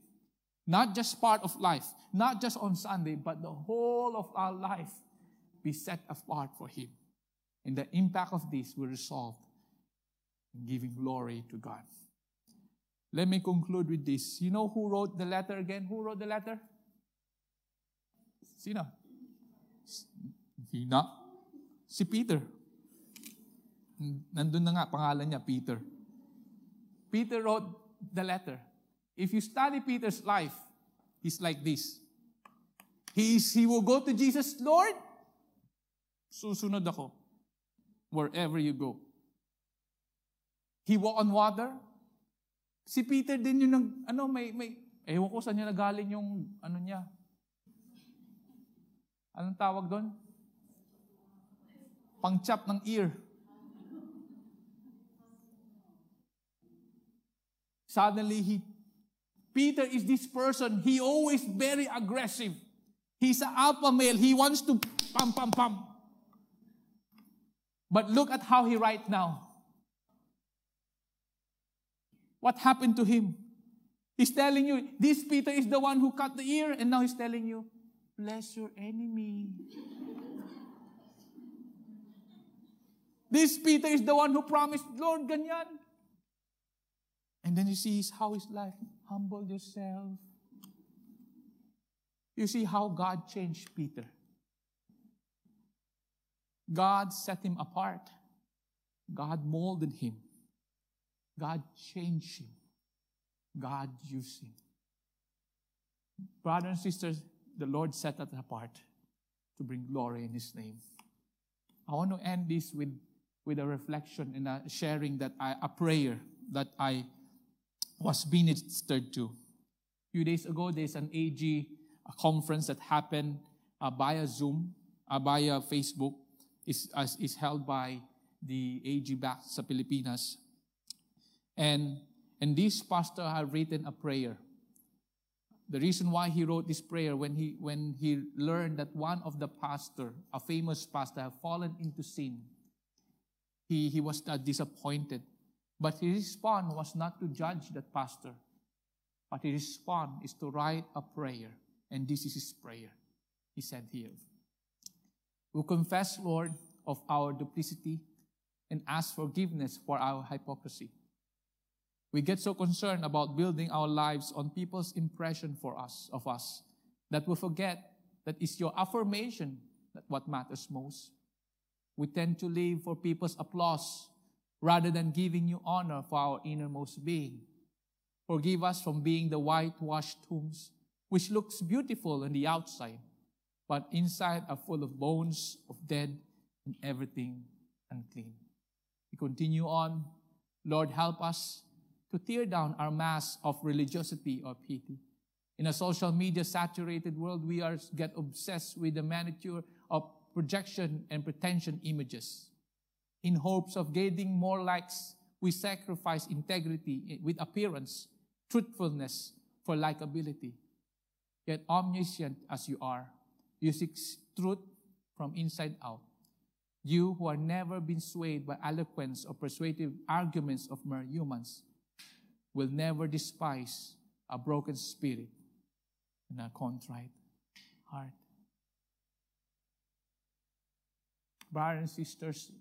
Not just part of life, not just on Sunday, but the whole of our life be set apart for Him. And the impact of this will result in giving glory to God. Let me conclude with this. You know who wrote the letter again? Who wrote the letter? Sino? Sina? Si Peter. Nandun na nga, pangalan niya, Peter. Peter wrote the letter. If you study Peter's life, he's like this. He will go to Jesus, Lord, susunod ako, wherever you go. He walked on water. Si Peter din yung, ewan ko saan niya nagaling yung, niya. Anong tawag doon? Pangchap ng ear. Suddenly, Peter is this person. He always very aggressive. He's an alpha male. He wants to pam, pam, pam. But look at how he right now. What happened to him? He's telling you, this Peter is the one who cut the ear, and now he's telling you, bless your enemy. This Peter is the one who promised, Lord, ganyan. And then you see how his life, humble yourself. You see how God changed Peter. God set him apart. God molded him. God changed him. God used him. Brothers and sisters, the Lord set us apart to bring glory in His name. I want to end this with a reflection and a sharing that a prayer that I was ministered to. A few days ago, there's an AG conference that happened via Zoom, via Facebook. It's held by the AG Baxa Pilipinas. And this pastor had written a prayer. The reason why he wrote this prayer, when he learned that one of the pastor, a famous pastor, had fallen into sin, he was disappointed. But his response was not to judge that pastor, but his response is to write a prayer. And this is his prayer. He said here, "We confess, Lord, of our duplicity and ask forgiveness for our hypocrisy. We get so concerned about building our lives on people's impression of us that we forget that it's your affirmation that what matters most. We tend to live for people's applause rather than giving you honor for our innermost being. Forgive us from being the whitewashed tombs, which looks beautiful on the outside, but inside are full of bones of dead and everything unclean." We continue on, "Lord, help us to tear down our mask of religiosity or piety. In a social media-saturated world, we get obsessed with the manicure of projection and pretension images. In hopes of getting more likes, we sacrifice integrity with appearance, truthfulness for likability. Yet omniscient as you are, you seek truth from inside out. You who have never been swayed by eloquence or persuasive arguments of mere humans will never despise a broken spirit and a contrite heart." Brothers and sisters,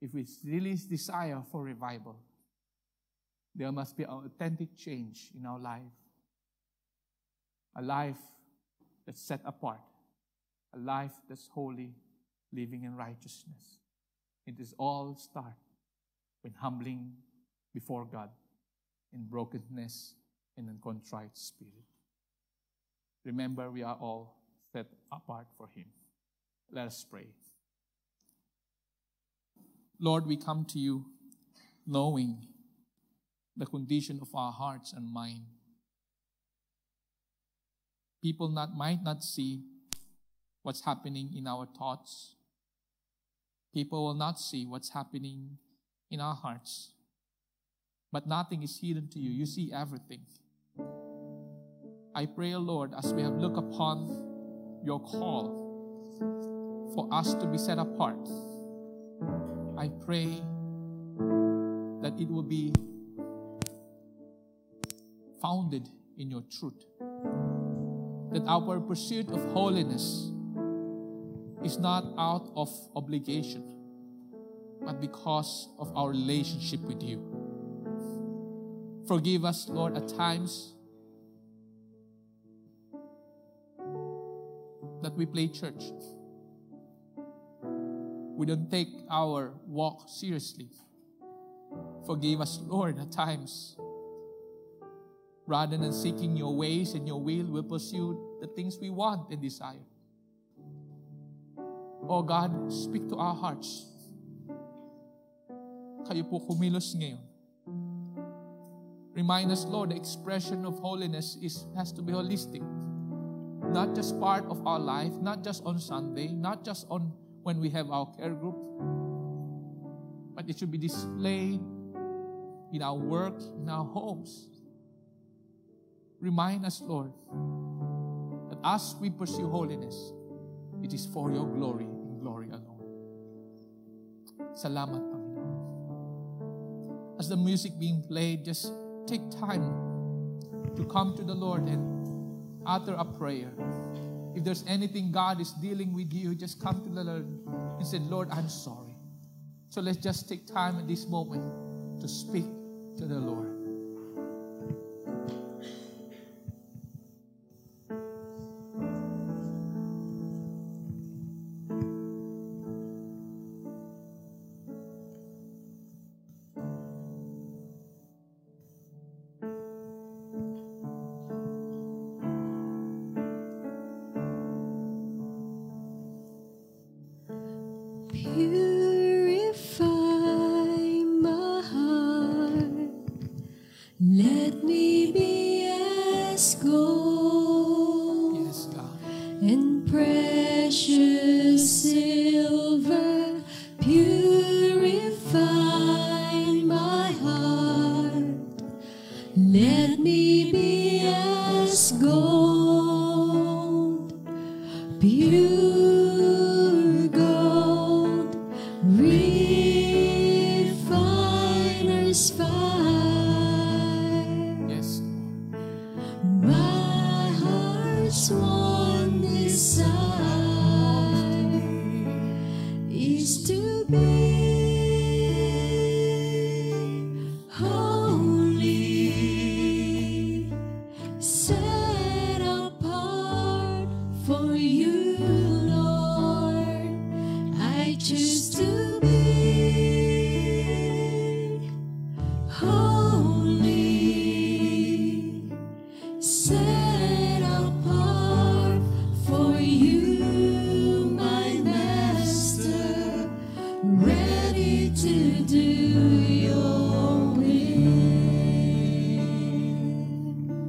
if we really desire for revival, there must be an authentic change in our life. A life that's set apart. A life that's holy, living in righteousness. It is all start with humbling before God in brokenness and in contrite spirit. Remember, we are all set apart for Him. Let us pray. Lord, we come to you knowing the condition of our hearts and mind. People might not see what's happening in our thoughts. People will not see what's happening in our hearts. But nothing is hidden to you. You see everything. I pray, O Lord, as we have looked upon your call for us to be set apart, I pray that it will be founded in your truth. That our pursuit of holiness is not out of obligation, but because of our relationship with you. Forgive us, Lord, at times that we play church. We don't take our walk seriously. Forgive us, Lord, at times. Rather than seeking your ways and your will, we pursue the things we want and desire. Oh God, speak to our hearts. Kayo po kumilos ngayon. Remind us, Lord, the expression of holiness has to be holistic. Not just part of our life, not just on Sunday, not just on when we have our care group, but it should be displayed in our work, in our homes. Remind us, Lord, that as we pursue holiness, it is for your glory and glory alone. Salamat, Panginoon. As the music being played, just take time to come to the Lord and utter a prayer. If there's anything God is dealing with you, just come to the Lord and say, Lord, I'm sorry. So let's just take time at this moment to speak to the Lord.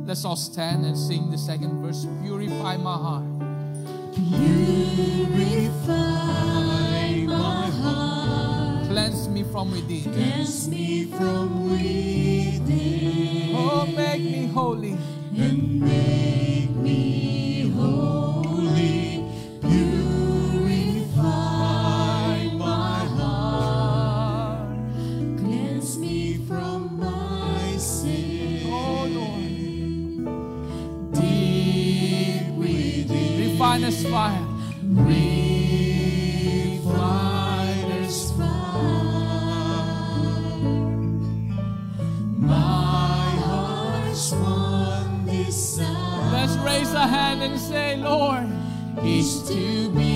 Let's all stand and sing the second verse. Purify my heart. Purify my heart. Cleanse me from within. Cleanse me from within. Oh, make me holy. And make me holy. Purify my heart. Cleanse me from my sin. Oh, Lord. Refiner's fire. Refiner's fire. My heart's one desire. Let's raise a hand and say, Lord, is to be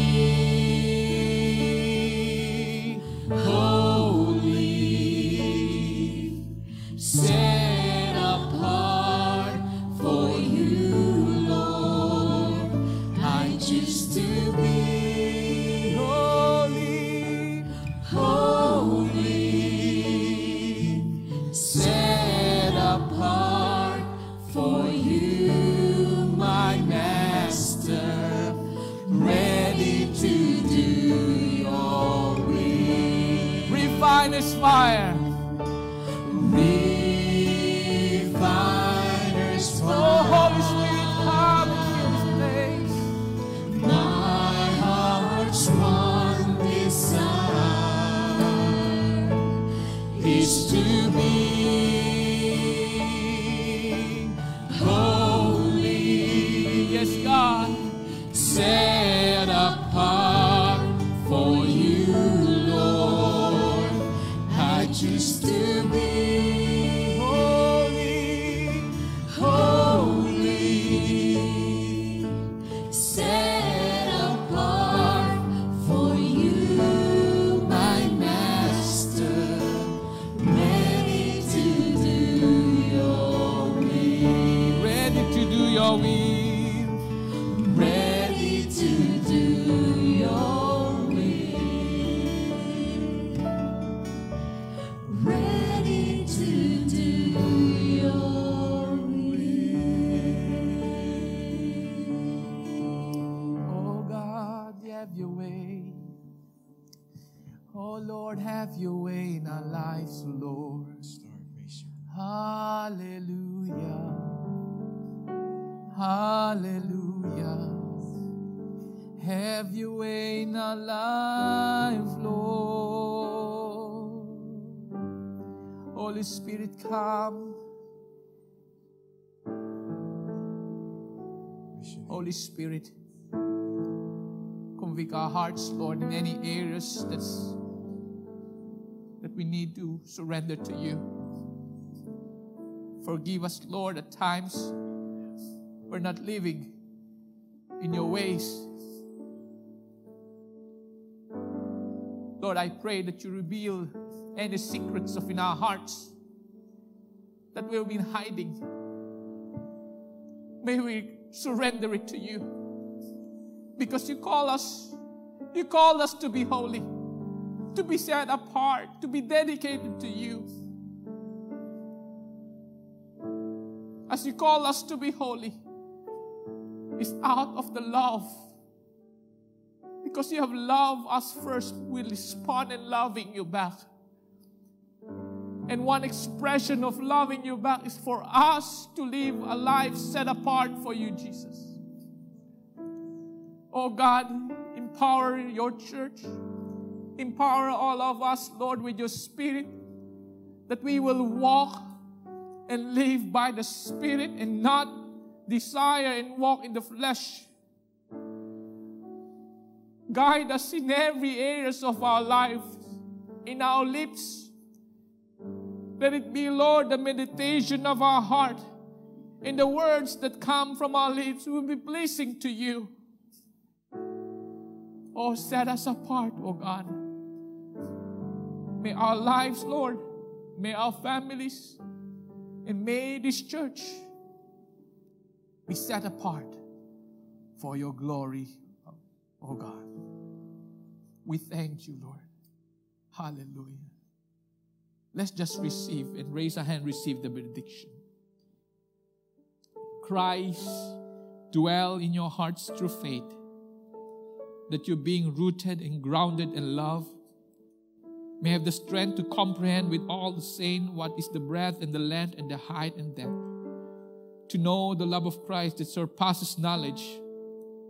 holy. Set apart for you. Just to be holy, holy. this fire. Refiner's fire. Oh, Holy Spirit, come and fill this place. My heart's one desire is to be holy. Yes, God. Set apart for you, Lord. I choose to be holy, holy. Set apart for you, my Master. Ready to do your will. Ready to do your will. Lord, have your way in our lives, Lord. Hallelujah. Hallelujah. Have your way in our lives, Lord. Holy Spirit, come. Holy Spirit, convict our hearts, Lord, in any areas that's we need to surrender to you. Forgive us, Lord, at times we're not living in your ways. Lord, I pray that you reveal any secrets of in our hearts that we've been hiding. May we surrender it to you, because you call us to be holy, to be set apart, to be dedicated to you. As you call us to be holy, it's out of the love. Because you have loved us first, we respond in loving you back. And one expression of loving you back is for us to live a life set apart for you, Jesus. Oh God, empower your church. Empower all of us, Lord, with your Spirit, that we will walk and live by the Spirit and not desire and walk in the flesh. Guide us in every areas of our life, in our lips. Let it be, Lord, the meditation of our heart, and the words that come from our lips will be pleasing to you. Oh, set us apart, oh God. May our lives, Lord, may our families, and may this church be set apart for your glory, oh God. We thank you, Lord. Hallelujah. Let's just receive and raise our hand, receive the benediction. Christ, dwell in your hearts through faith, that you, being rooted and grounded in love, may have the strength to comprehend with all the saints what is the breadth and the length and the height and depth, to know the love of Christ that surpasses knowledge,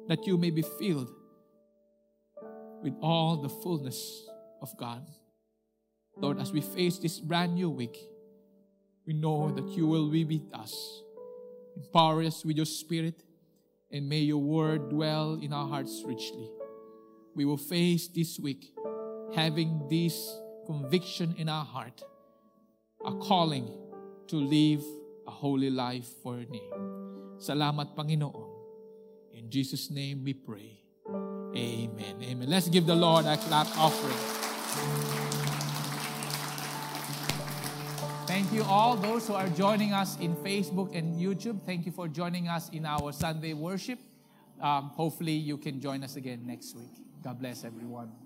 that you may be filled with all the fullness of God. Lord, as we face this brand new week, we know that you will be with us. Empower us with your Spirit, and may your word dwell in our hearts richly. We will face this week having this conviction in our heart, a calling to live a holy life for your name. Salamat, Panginoon. In Jesus' name we pray. Amen. Amen. Let's give the Lord a clap offering. Thank you all those who are joining us in Facebook and YouTube. Thank you for joining us in our Sunday worship. Hopefully you can join us again next week. God bless everyone.